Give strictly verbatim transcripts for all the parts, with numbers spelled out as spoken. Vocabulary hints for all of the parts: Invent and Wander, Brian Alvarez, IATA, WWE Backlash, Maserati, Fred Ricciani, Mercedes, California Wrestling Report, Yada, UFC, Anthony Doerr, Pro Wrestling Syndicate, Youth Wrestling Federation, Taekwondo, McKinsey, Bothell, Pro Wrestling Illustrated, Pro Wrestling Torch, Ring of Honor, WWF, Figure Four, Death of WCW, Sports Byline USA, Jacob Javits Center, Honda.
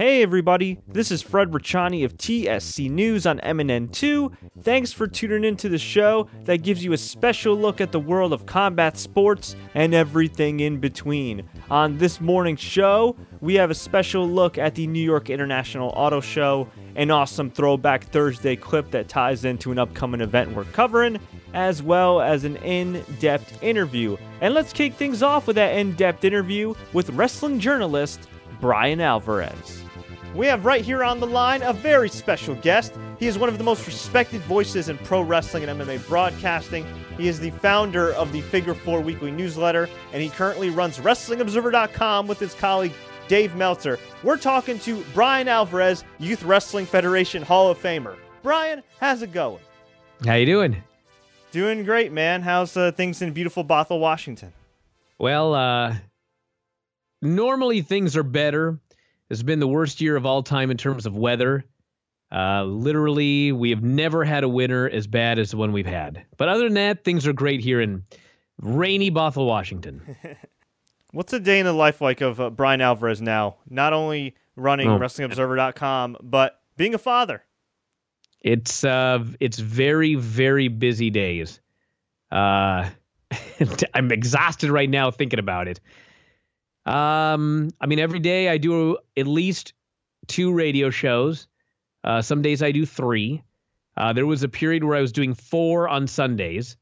Hey everybody, this is Fred Ricciani of T S C News on M N N two. Thanks for tuning into the show that gives you a special look at the world of combat sports and everything in between. On this morning's show, we have a special look at the New York International Auto Show, an awesome Throwback Thursday clip that ties into an upcoming event we're covering, as well as an in-depth interview. And let's kick things off with that in-depth interview with wrestling journalist Brian Alvarez. We have right here on the line a very special guest. He is one of the most respected voices in pro wrestling and M M A broadcasting. He is the founder of the Figure Four weekly newsletter, and he currently runs Wrestling Observer dot com with his colleague Dave Meltzer. We're talking to Brian Alvarez, Youth Wrestling Federation Hall of Famer. Brian, how's it going? How you doing? Doing great, man. How's uh, things in beautiful Bothell, Washington? Well, uh, normally things are better. This has been the worst year of all time in terms of weather. Uh, literally, we have never had a winter as bad as the one we've had. But other than that, things are great here in rainy Bothell, Washington. What's a day in the life like of uh, Brian Alvarez now? Not only running oh. Wrestling Observer dot com, but being a father. It's uh, it's very, very busy days. Uh, I'm exhausted right now thinking about it. Um, I mean, every day I do at least two radio shows. Uh, some days I do three. Uh, there was a period where I was doing four on Sundays.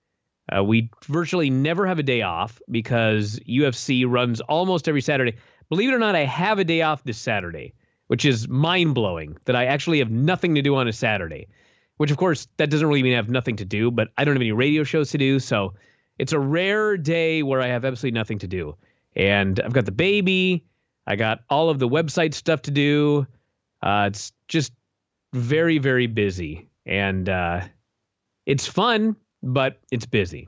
Uh, we virtually never have a day off because U F C runs almost every Saturday. Believe it or not, I have a day off this Saturday, which is mind blowing that I actually have nothing to do on a Saturday, which of course that doesn't really mean I have nothing to do, but I don't have any radio shows to do. So it's a rare day where I have absolutely nothing to do. And I've got the baby. I got all of the website stuff to do. Uh, it's just very, very busy. And uh, it's fun, but it's busy.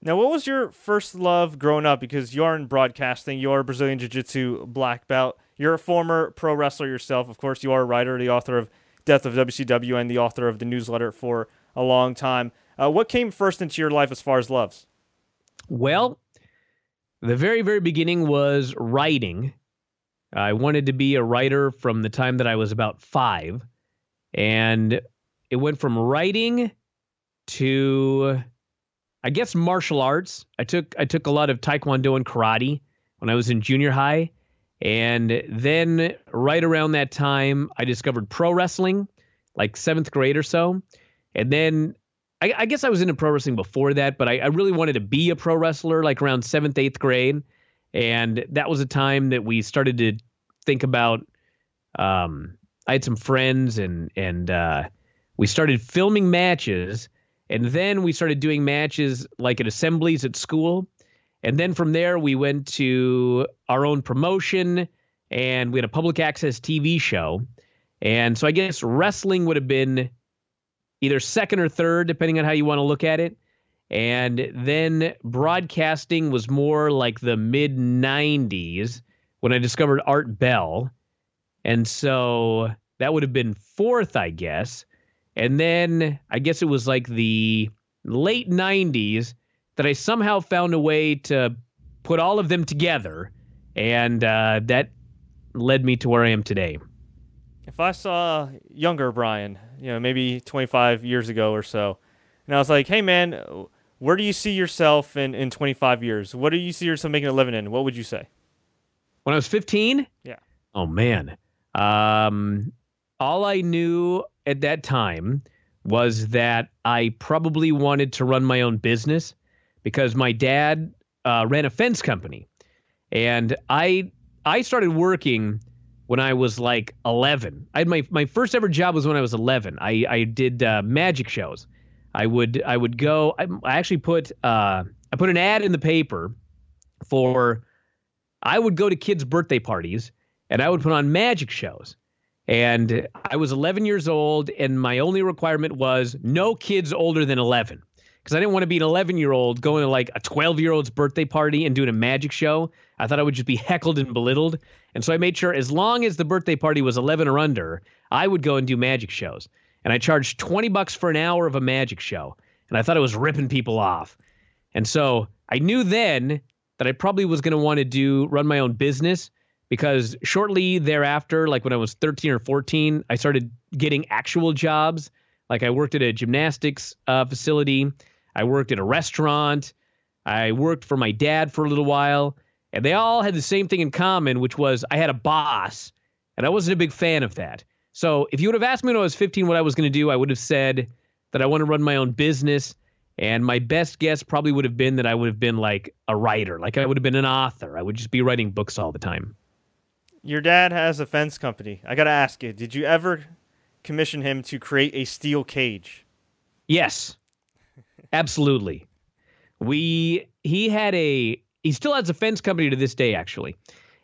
Now, what was your first love growing up? Because you are in broadcasting. You are a Brazilian Jiu-Jitsu black belt. You're a former pro wrestler yourself. Of course, you are a writer, the author of Death of W C W, and the author of the newsletter for a long time. Uh, what came first into your life as far as loves? Well, the very, very beginning was writing. I wanted to be a writer from the time that I was about five. And it went from writing to, I guess, martial arts. I took I took a lot of Taekwondo and karate when I was in junior high. And then right around that time, I discovered pro wrestling, like seventh grade or so. And then I, I guess I was into pro wrestling before that, but I, I really wanted to be a pro wrestler like around seventh, eighth grade. And that was a time that we started to think about, um, I had some friends and, and uh, we started filming matches, and then we started doing matches like at assemblies at school. And then from there we went to our own promotion and we had a public access T V show. And so I guess wrestling would have been either second or third, depending on how you want to look at it. And then broadcasting was more like the mid nineties when I discovered Art Bell. And so that would have been fourth, I guess. And then I guess it was like the late nineties that I somehow found a way to put all of them together. And uh, that led me to where I am today. If I saw younger Brian, you know, maybe twenty-five years ago or so, and I was like, hey, man, where do you see yourself in, in twenty-five years? What do you see yourself making a living in? What would you say? When I was fifteen? Yeah. Oh, man. Um, all I knew at that time was that I probably wanted to run my own business because my dad uh, ran a fence company. And I I started working when I was like eleven. I had my, my first ever job was when I was eleven. I, I did uh, magic shows. I would I would go. I, I actually put uh, I put an ad in the paper for. I would go to kids' birthday parties and I would put on magic shows. And I was eleven years old, and my only requirement was no kids older than eleven, because I didn't want to be an eleven-year-old going to like a twelve-year-old's birthday party and doing a magic show. I thought I would just be heckled and belittled. And so I made sure as long as the birthday party was eleven or under, I would go and do magic shows. And I charged twenty bucks for an hour of a magic show. And I thought I was ripping people off. And so I knew then that I probably was going to want to do run my own business, because shortly thereafter, like when I was thirteen or fourteen, I started getting actual jobs. Like I worked at a gymnastics uh, facility. I worked at a restaurant. I worked for my dad for a little while. And they all had the same thing in common, which was I had a boss, and I wasn't a big fan of that. So if you would have asked me when I was fifteen what I was going to do, I would have said that I want to run my own business. And my best guess probably would have been that I would have been like a writer, like I would have been an author. I would just be writing books all the time. Your dad has a fence company. I got to ask you, did you ever commission him to create a steel cage? Yes, absolutely. We, he had a, he still has a fence company to this day, actually.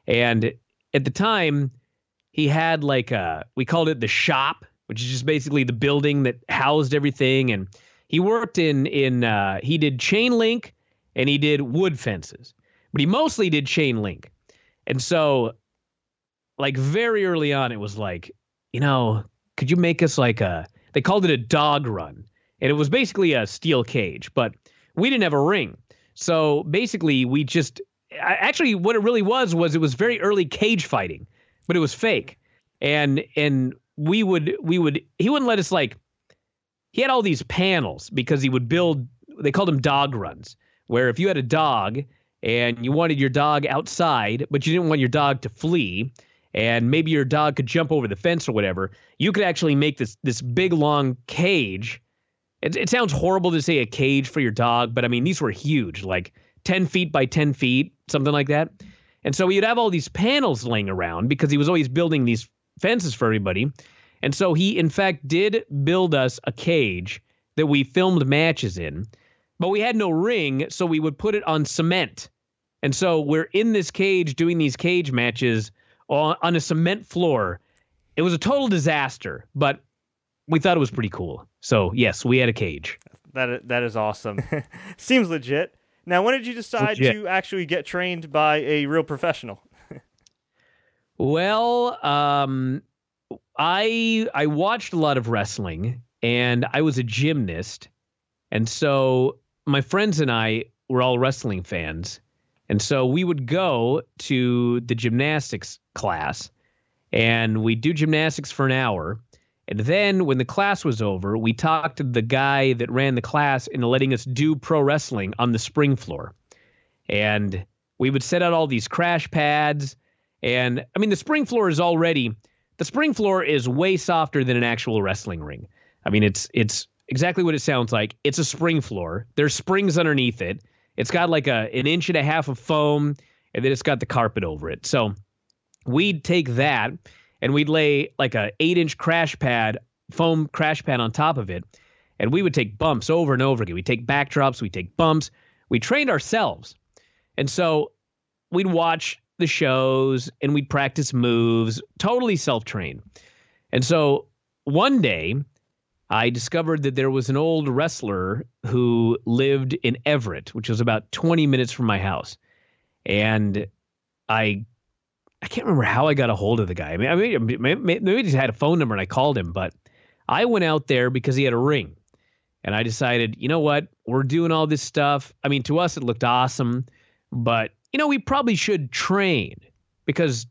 And at the time, he had like a, we called it the shop, which is just basically the building that housed everything. And he worked in, in uh, he did chain link and he did wood fences, but he mostly did chain link. And so like very early on, it was like, you know, could you make us like a, they called it a dog run. And it was basically a steel cage, but we didn't have a ring. So basically we just, actually what it really was, was it was very early cage fighting. But it was fake. And, and we would, we would, he wouldn't let us like, he had all these panels because he would build, they called them dog runs, where if you had a dog and you wanted your dog outside, but you didn't want your dog to flee and maybe your dog could jump over the fence or whatever, you could actually make this, this big long cage. It, it sounds horrible to say a cage for your dog, but I mean, these were huge, like ten feet by ten feet, something like that. And so he'd have all these panels laying around because he was always building these fences for everybody. And so he, in fact, did build us a cage that we filmed matches in, but we had no ring, so we would put it on cement. And so we're in this cage doing these cage matches on, on a cement floor. It was a total disaster, but we thought it was pretty cool. So, yes, we had a cage. That that is awesome. Seems legit. Now, when did you decide Legit. to actually get trained by a real professional? Well, um, I I watched a lot of wrestling, and I was a gymnast. And so my friends and I were all wrestling fans. And so we would go to the gymnastics class, and we'd do gymnastics for an hour. And then when the class was over, we talked to the guy that ran the class into letting us do pro wrestling on the spring floor. And we would set out all these crash pads. And I mean, the spring floor is already, the spring floor is way softer than an actual wrestling ring. I mean, it's, it's exactly what it sounds like. It's a spring floor. There's springs underneath it. It's got like a, an inch and a half of foam, and then it's got the carpet over it. So we'd take that, and we'd lay like a eight inch crash pad, foam crash pad on top of it. And we would take bumps over and over again. We'd take backdrops. We'd take bumps. We trained ourselves. And so we'd watch the shows and we'd practice moves, totally self-trained. And so one day I discovered that there was an old wrestler who lived in Everett, which was about twenty minutes from my house. And I I can't remember how I got a hold of the guy. I mean, I mean, maybe he just had a phone number and I called him, but I went out there because he had a ring and I decided, you know what, we're doing all this stuff. I mean, to us, it looked awesome, but you know, we probably should train because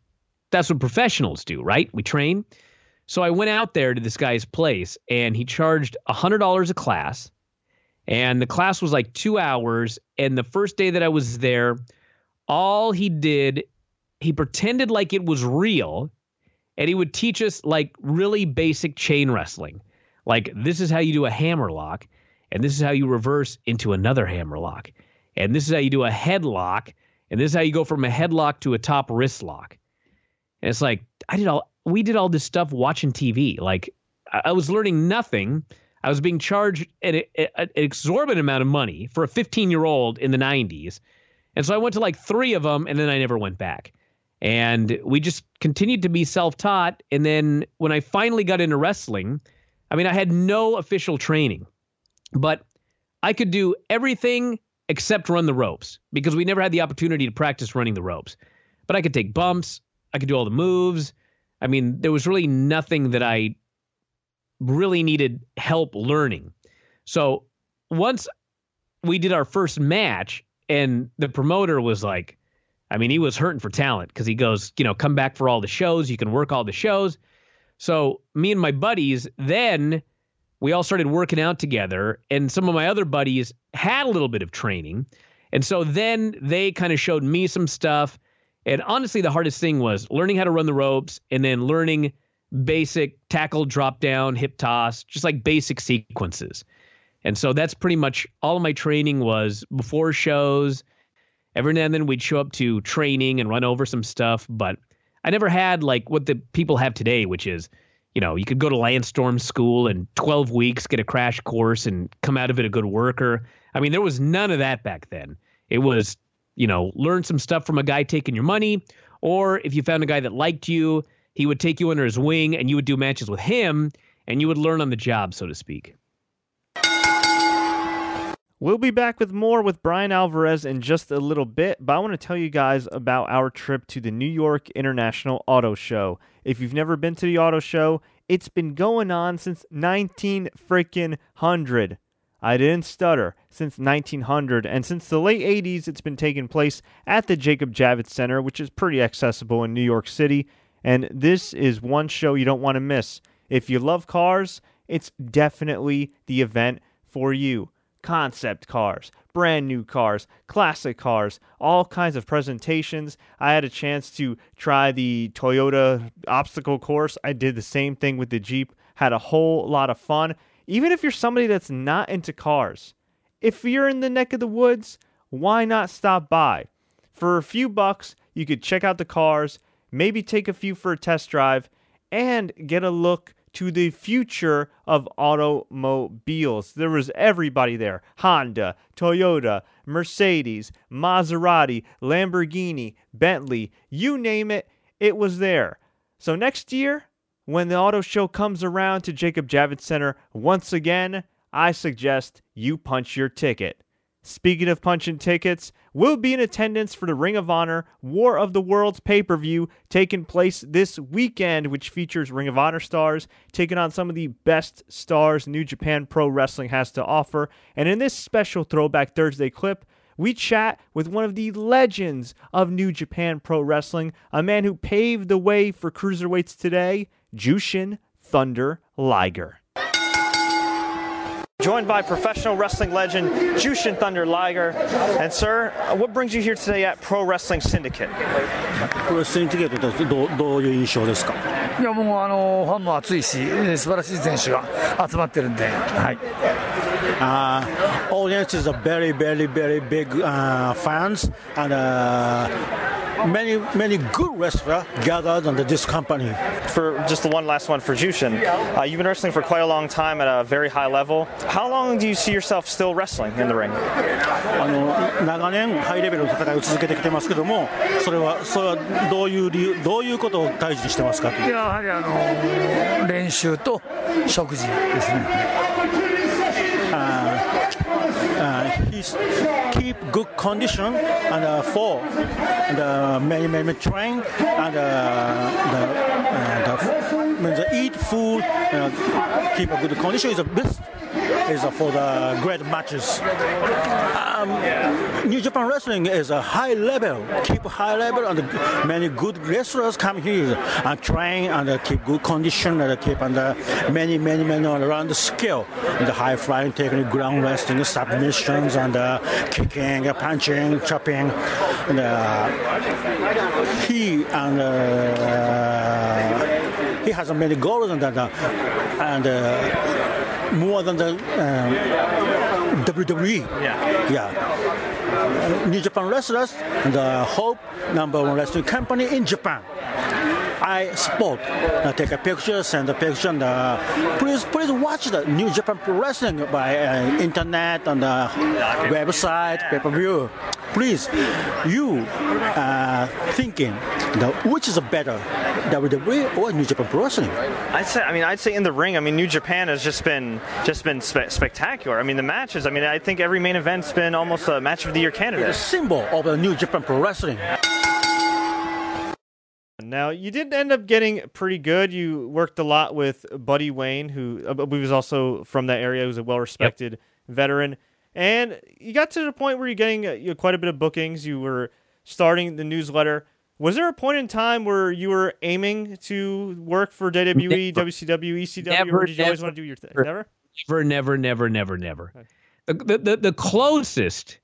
that's what professionals do, right? We train. So I went out there to this guy's place and he charged a hundred dollars a class, and the class was like two hours. And the first day that I was there, all he did, he pretended like it was real, and he would teach us like really basic chain wrestling. Like, this is how you do a hammerlock, and this is how you reverse into another hammerlock, and this is how you do a headlock, and this is how you go from a headlock to a top wrist lock. And it's like, I did all, we did all this stuff watching T V. Like, I, I was learning nothing. I was being charged an, an, an exorbitant amount of money for a fifteen year old in the nineties. And so I went to like three of them, and then I never went back. And we just continued to be self-taught. And then when I finally got into wrestling, I mean, I had no official training, but I could do everything except run the ropes because we never had the opportunity to practice running the ropes. But I could take bumps. I could do all the moves. I mean, there was really nothing that I really needed help learning. So once we did our first match and the promoter was like, I mean, he was hurting for talent because he goes, you know, come back for all the shows. You can work all the shows. So me and my buddies, then we all started working out together. And some of my other buddies had a little bit of training. And so then they kind of showed me some stuff. And honestly, the hardest thing was learning how to run the ropes and then learning basic tackle, drop down, hip toss, just like basic sequences. And so that's pretty much all of my training was before shows. Every now and then we'd show up to training and run over some stuff, but I never had like what the people have today, which is, you know, you could go to Landstorm School and twelve weeks, get a crash course and come out of it a good worker. I mean, there was none of that back then. It was, you know, learn some stuff from a guy taking your money, or if you found a guy that liked you, he would take you under his wing and you would do matches with him and you would learn on the job, so to speak. We'll be back with more with Brian Alvarez in just a little bit, but I want to tell you guys about our trip to the New York International Auto Show. If you've never been to the auto show, it's been going on since nineteen freaking hundred. I didn't stutter. Since nineteen hundred, and since the late eighties, it's been taking place at the Jacob Javits Center, which is pretty accessible in New York City, and this is one show you don't want to miss. If you love cars, it's definitely the event for you. Concept cars, brand new cars, classic cars, all kinds of presentations. I had a chance to try the Toyota obstacle course. I did the same thing with the Jeep, had a whole lot of fun. Even if you're somebody that's not into cars, if you're in the neck of the woods, why not stop by? For a few bucks, you could check out the cars, maybe take a few for a test drive, and get a look to the future of automobiles. There was everybody there. Honda, Toyota, Mercedes, Maserati, Lamborghini, Bentley, you name it, it was there. So next year, when the auto show comes around to Jacob Javits Center once again, I suggest you punch your ticket. Speaking of punching tickets, we'll be in attendance for the Ring of Honor War of the Worlds pay-per-view taking place this weekend, which features Ring of Honor stars taking on some of the best stars New Japan Pro Wrestling has to offer. And in this special Throwback Thursday clip, we chat with one of the legends of New Japan Pro Wrestling, a man who paved the way for cruiserweights today, Jushin Thunder Liger. Joined by professional wrestling legend Jushin Thunder Liger. And sir, what brings you here today at Pro Wrestling Syndicate? Pro Wrestling Syndicate, what is your impression? Audience is a very, very, very big uh, fans, and uh, many, many good wrestlers gathered under this company. For just the one last one for Jushin, uh, you've been wrestling for quite a long time at a very high level. How long do you see yourself still wrestling in the ring? Uh, he's keep good condition and uh, fall and uh, many many train and uh, the, uh, the, when they eat food uh, keep a good condition is the best is uh, for the great matches. Um, New Japan Wrestling is a high level, keep high level, and uh, many good wrestlers come here and train and uh, keep good condition and uh, keep and uh, many many many around the skill, the high flying technique, ground wrestling, submissions, and uh, kicking, uh, punching, chopping. And, uh, he and uh, he has many goals and uh, and uh, more than the uh, W W E. Yeah. Yeah. New Japan wrestlers and the Hope number one wrestling company in Japan. I support. I take a picture, send a picture, and uh, please, please watch the New Japan Pro Wrestling by uh, internet and the website, pay-per-view. Please, you uh, thinking the, which is better, W W E or New Japan Pro Wrestling? I'd say, I mean, I'd say in the ring. I mean, New Japan has just been just been spe- spectacular. I mean, the matches. I mean, I think every main event's been almost a match of the year candidate. It's a symbol of the New Japan Pro Wrestling. Now, you did end up getting pretty good. You worked a lot with Buddy Wayne, who I believe was also from that area, who's a well-respected yep. veteran. And you got to the point where you're getting uh, you know, quite a bit of bookings. You were starting the newsletter. Was there a point in time where you were aiming to work for W W E, never, W C W, E C W, never, or did you never, always want to do your thing? Never? Never, never, never, never, never. Okay. The, the, the closest,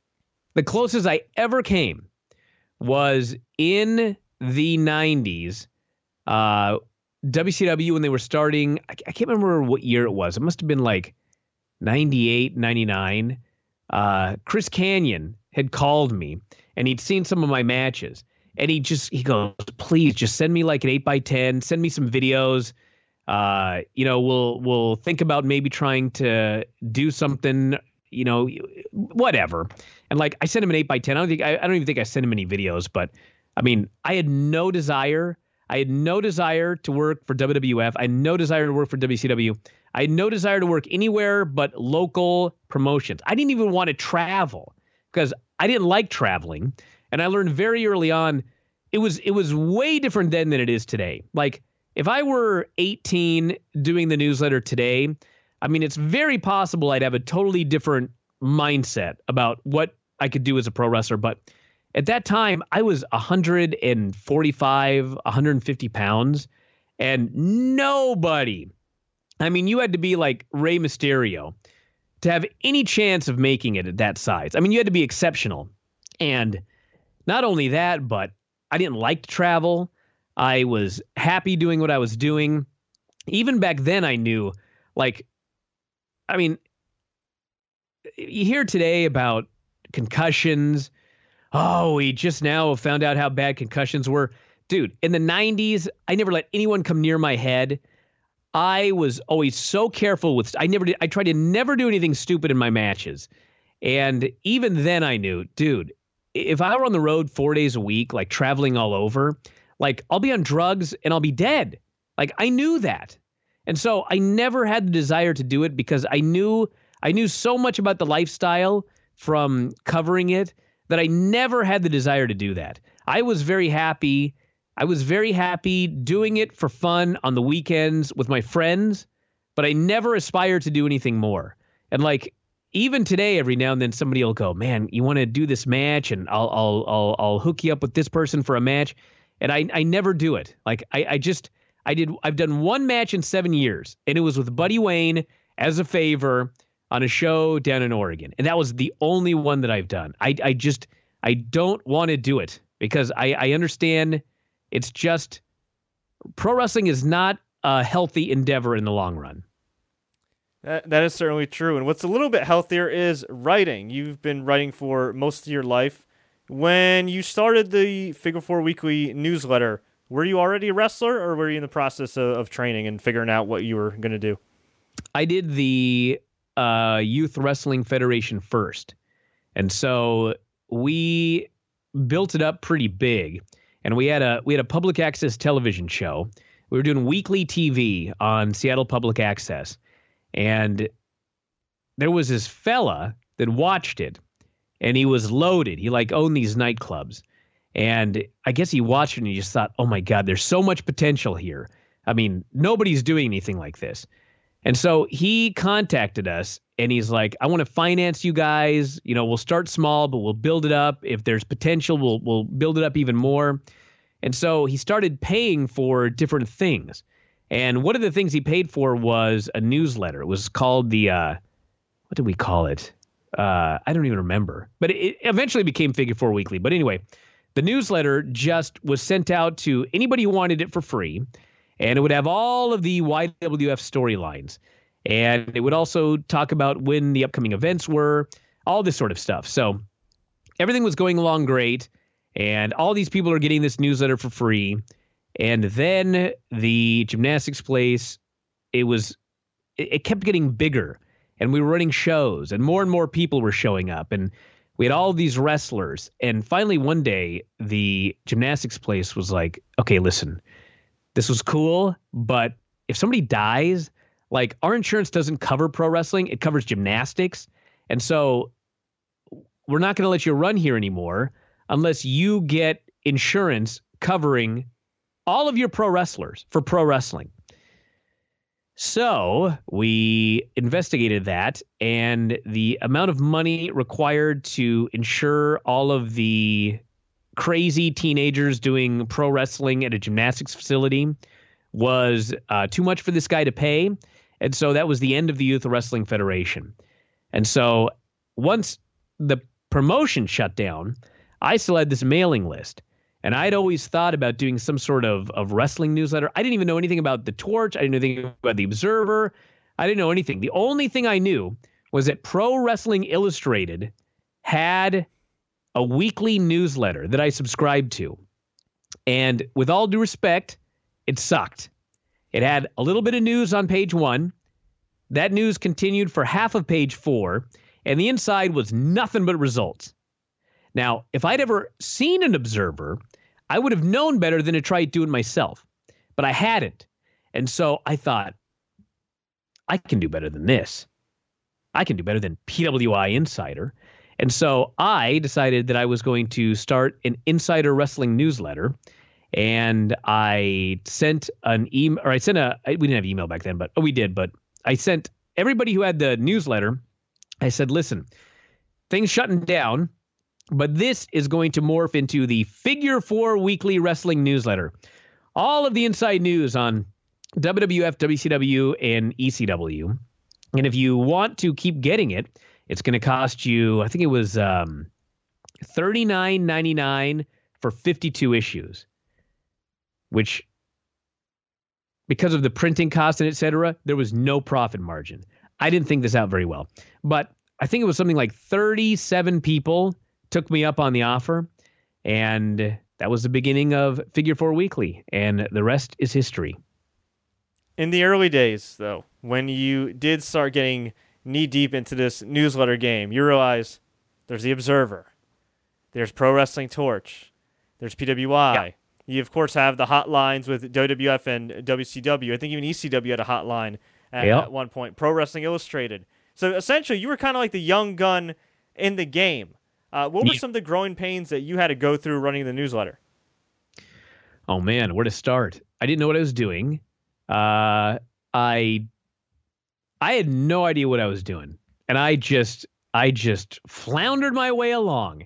the closest I ever came was in the nineties, uh, W C W, when they were starting, I, I can't remember what year it was. It must have been like ninety-eight, ninety-nine. Uh, Chris Canyon had called me, and he'd seen some of my matches. And he just, he goes, please just send me like an eight by ten, send me some videos. Uh, you know, we'll, we'll think about maybe trying to do something, you know, whatever. And like, I sent him an eight by ten. I don't think, I, I don't even think I sent him any videos, but I mean, I had no desire. I had no desire to work for W W F. I had no desire to work for W C W. I had no desire to work anywhere but local promotions. I didn't even want to travel because I didn't like traveling. And I learned very early on, it was it was way different then than it is today. Like, if I were eighteen doing the newsletter today, I mean, it's very possible I'd have a totally different mindset about what I could do as a pro wrestler. But at that time, I was one forty-five, one fifty pounds, and nobody. I mean, you had to be like Rey Mysterio to have any chance of making it at that size. I mean, you had to be exceptional. And not only that, but I didn't like to travel. I was happy doing what I was doing. Even back then, I knew, like, I mean, you hear today about concussions. Oh, we just now found out how bad concussions were. Dude, in the nineties, I never let anyone come near my head. I was always so careful with, I never did, I tried to never do anything stupid in my matches. And even then, I knew, dude, if I were on the road four days a week, like traveling all over, like I'll be on drugs and I'll be dead. Like I knew that. And so I never had the desire to do it because I knew, I knew so much about the lifestyle from covering it that I never had the desire to do that. I was very happy. I was very happy doing it for fun on the weekends with my friends, but I never aspired to do anything more. And like, even today, every now and then somebody will go, man, you want to do this match and I'll, I'll, I'll, I'll hook you up with this person for a match. And I, I never do it. Like I, I just, I did, I've done one match in seven years and it was with Buddy Wayne as a favor on a show down in Oregon. And that was the only one that I've done. I, I just, I don't want to do it because I, I understand it's just pro wrestling is not a healthy endeavor in the long run. That, that is certainly true. And what's a little bit healthier is writing. You've been writing for most of your life. When you started the Figure Four Weekly newsletter, were you already a wrestler or were you in the process of, of training and figuring out what you were going to do? I did the uh, Youth Wrestling Federation first. And so we built it up pretty big. And we had a we had a public access television show. We were doing weekly T V on Seattle Public Access. And there was this fella that watched it and he was loaded. He like owned these nightclubs and I guess he watched it and he just thought, oh my God, there's so much potential here. I mean, nobody's doing anything like this. And so he contacted us and he's like, I want to finance you guys. You know, we'll start small, but we'll build it up. If there's potential, we'll, we'll build it up even more. And so he started paying for different things. And one of the things he paid for was a newsletter. It was called the, uh, what did we call it? Uh, I don't even remember. But it eventually became Figure Four Weekly. But anyway, the newsletter just was sent out to anybody who wanted it for free. And it would have all of the Y W F storylines. And it would also talk about when the upcoming events were, all this sort of stuff. So everything was going along great. And all these people are getting this newsletter for free. And then the gymnastics place, it was, it, it kept getting bigger and we were running shows and more and more people were showing up and we had all these wrestlers. And finally one day the gymnastics place was like, okay, listen, this was cool, but if somebody dies, like our insurance doesn't cover pro wrestling, it covers gymnastics. And so we're not going to let you run here anymore unless you get insurance covering all of your pro wrestlers for pro wrestling. So we investigated that and the amount of money required to insure all of the crazy teenagers doing pro wrestling at a gymnastics facility was uh, too much for this guy to pay. And so that was the end of the Youth Wrestling Federation. And so once the promotion shut down, I still had this mailing list. And I'd always thought about doing some sort of, of wrestling newsletter. I didn't even know anything about the Torch. I didn't know anything about the Observer. I didn't know anything. The only thing I knew was that Pro Wrestling Illustrated had a weekly newsletter that I subscribed to. And with all due respect, it sucked. It had a little bit of news on page one. That news continued for half of page four. And the inside was nothing but results. Now, if I'd ever seen an Observer, I would have known better than to try doing it myself. But I hadn't. And so I thought, I can do better than this. I can do better than P W I Insider. And so I decided that I was going to start an insider wrestling newsletter. And I sent an email, or I sent a, we didn't have email back then, but oh, we did. But I sent everybody who had the newsletter, I said, listen, things shutting down, but this is going to morph into the Figure Four Weekly Wrestling Newsletter. All of the inside news on W W F, W C W, and E C W. And if you want to keep getting it, it's going to cost you, I think it was um, thirty-nine ninety-nine for fifty-two issues, which because of the printing cost and et cetera, there was no profit margin. I didn't think this out very well, but I think it was something like thirty-seven people took me up on the offer, and that was the beginning of Figure Four Weekly, and the rest is history. In the early days, though, when you did start getting knee-deep into this newsletter game, you realize there's the Observer, there's Pro Wrestling Torch, there's P W I. Yeah. You, of course, have the hotlines with W W F and W C W. I think even E C W had a hotline at, yep. at one point. Pro Wrestling Illustrated. So, essentially, you were kind of like the young gun in the game. Uh, what were some of the growing pains that you had to go through running the newsletter? Oh, man, where to start? I didn't know what I was doing. Uh, I I had no idea what I was doing. And I just I just floundered my way along.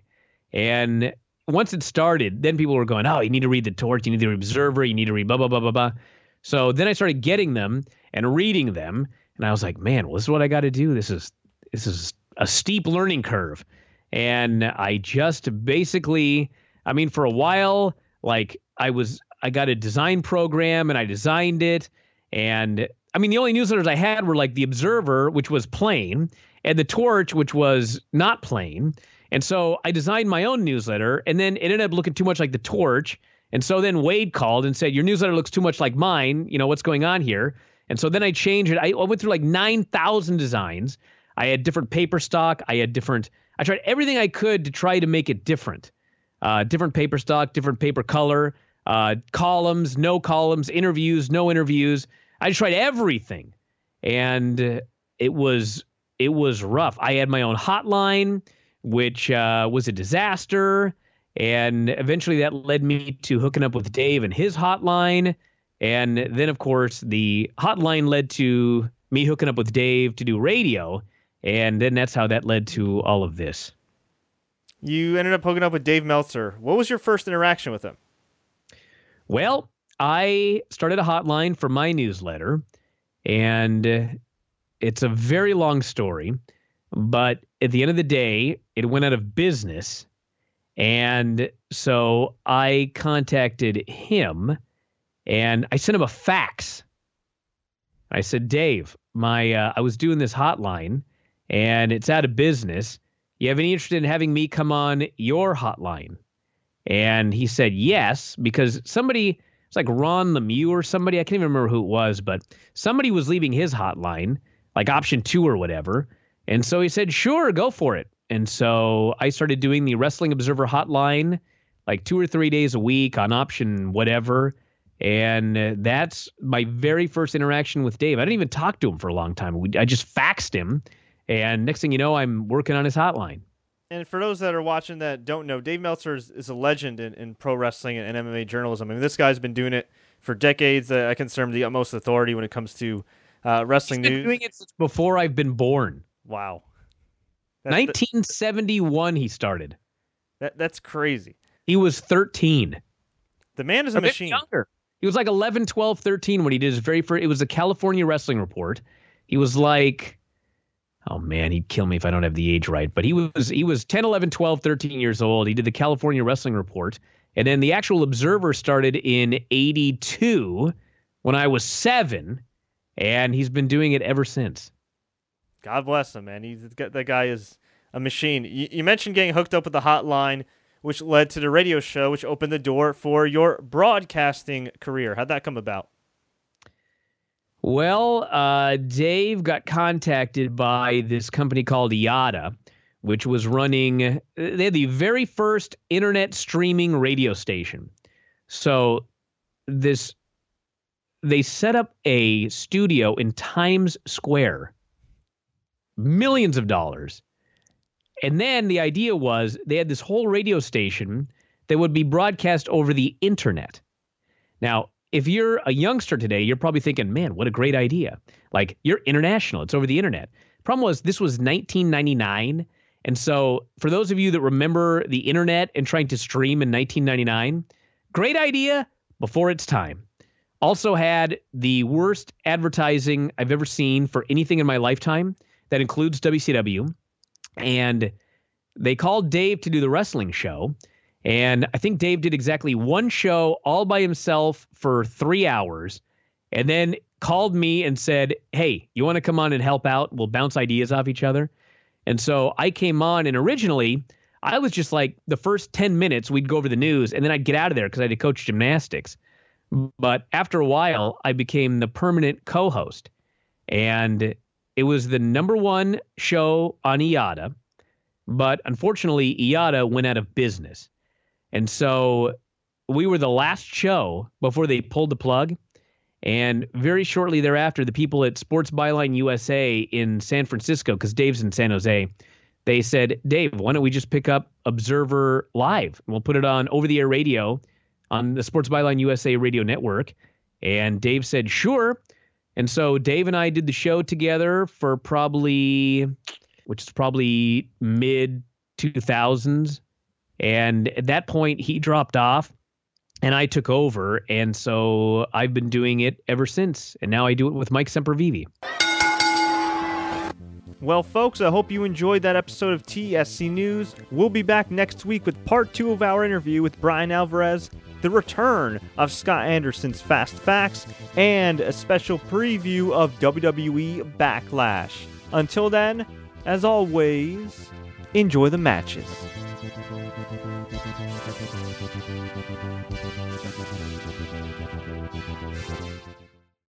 And once it started, then people were going, oh, you need to read the Torch, you need to read the Observer, you need to read blah, blah, blah, blah, blah. So then I started getting them and reading them. And I was like, man, well, this is what I got to do. This is this is a steep learning curve. And I just basically, I mean, for a while, like I was, I got a design program and I designed it. And I mean, the only newsletters I had were like the Observer, which was plain, and the Torch, which was not plain. And so I designed my own newsletter, and then it ended up looking too much like the Torch. And so then Wade called and said, your newsletter looks too much like mine. You know, what's going on here? And so then I changed it. I went through like nine thousand designs. I had different paper stock. I had different, I tried everything I could to try to make it different. Uh, different paper stock, different paper color, uh, columns, no columns, interviews, no interviews. I just tried everything. And it was, it was rough. I had my own hotline, which uh, was a disaster. And eventually that led me to hooking up with Dave and his hotline. And then, of course, the hotline led to me hooking up with Dave to do radio. And then that's how that led to all of this. You ended up hooking up with Dave Meltzer. What was your first interaction with him? Well, I started a hotline for my newsletter, and it's a very long story. But at the end of the day, it went out of business. And so I contacted him, and I sent him a fax. I said, Dave, my uh, I was doing this hotline, and it's out of business. You have any interest in having me come on your hotline? And he said yes, because somebody, it's like Ron Lemieux or somebody, I can't even remember who it was, but somebody was leaving his hotline, like option two or whatever. And so he said, sure, go for it. And so I started doing the Wrestling Observer hotline like two or three days a week on option whatever. And that's my very first interaction with Dave. I didn't even talk to him for a long time. We, I just faxed him. And next thing you know, I'm working on his hotline. And for those that are watching that don't know, Dave Meltzer is, is a legend in, in pro wrestling and, and M M A journalism. I mean, this guy's been doing it for decades. Uh, I consider him the utmost authority when it comes to uh, wrestling news. He's been news. doing it since before I've been born. Wow. That's nineteen seventy-one, the, he started. That That's crazy. He was thirteen. The man is a, a machine. Younger. He was like eleven, twelve, thirteen when he did his very first. It was the California Wrestling Report. He was like, oh man, he'd kill me if I don't have the age right. But he was he was ten, eleven, twelve, thirteen years old. He did the California Wrestling Report. And then the actual Observer started in eighty-two when I was seven. And he's been doing it ever since. God bless him, man. He's, that guy is a machine. You, you mentioned getting hooked up with the hotline, which led to the radio show, which opened the door for your broadcasting career. How'd that come about? Well, uh, Dave got contacted by this company called Yada, which was running, they had the very first internet streaming radio station. So this, they set up a studio in Times Square, millions of dollars. And then the idea was they had this whole radio station that would be broadcast over the internet. Now, if you're a youngster today, you're probably thinking, man, what a great idea. Like, you're international. It's over the internet. Problem was, this was nineteen ninety-nine. And so for those of you that remember the internet and trying to stream in nineteen ninety-nine, great idea before its time. Also had the worst advertising I've ever seen for anything in my lifetime. That includes W C W. And they called Dave to do the wrestling show. And I think Dave did exactly one show all by himself for three hours and then called me and said, hey, you want to come on and help out? We'll bounce ideas off each other. And so I came on, and originally I was just like the first ten minutes we'd go over the news and then I'd get out of there because I had to coach gymnastics. But after a while, I became the permanent co-host, and it was the number one show on I A T A, but unfortunately, I A T A went out of business. And so we were the last show before they pulled the plug. And very shortly thereafter, the people at Sports Byline U S A in San Francisco, because Dave's in San Jose, they said, Dave, why don't we just pick up Observer Live? And we'll put it on over-the-air radio on the Sports Byline U S A radio network. And Dave said, sure. And so Dave and I did the show together for probably, which is probably mid two thousands. And at that point, he dropped off and I took over. And so I've been doing it ever since. And now I do it with Mike Sempervivi. Well, folks, I hope you enjoyed that episode of T S C News. We'll be back next week with part two of our interview with Brian Alvarez, the return of Scott Anderson's Fast Facts, and a special preview of W W E Backlash. Until then, as always, enjoy the matches.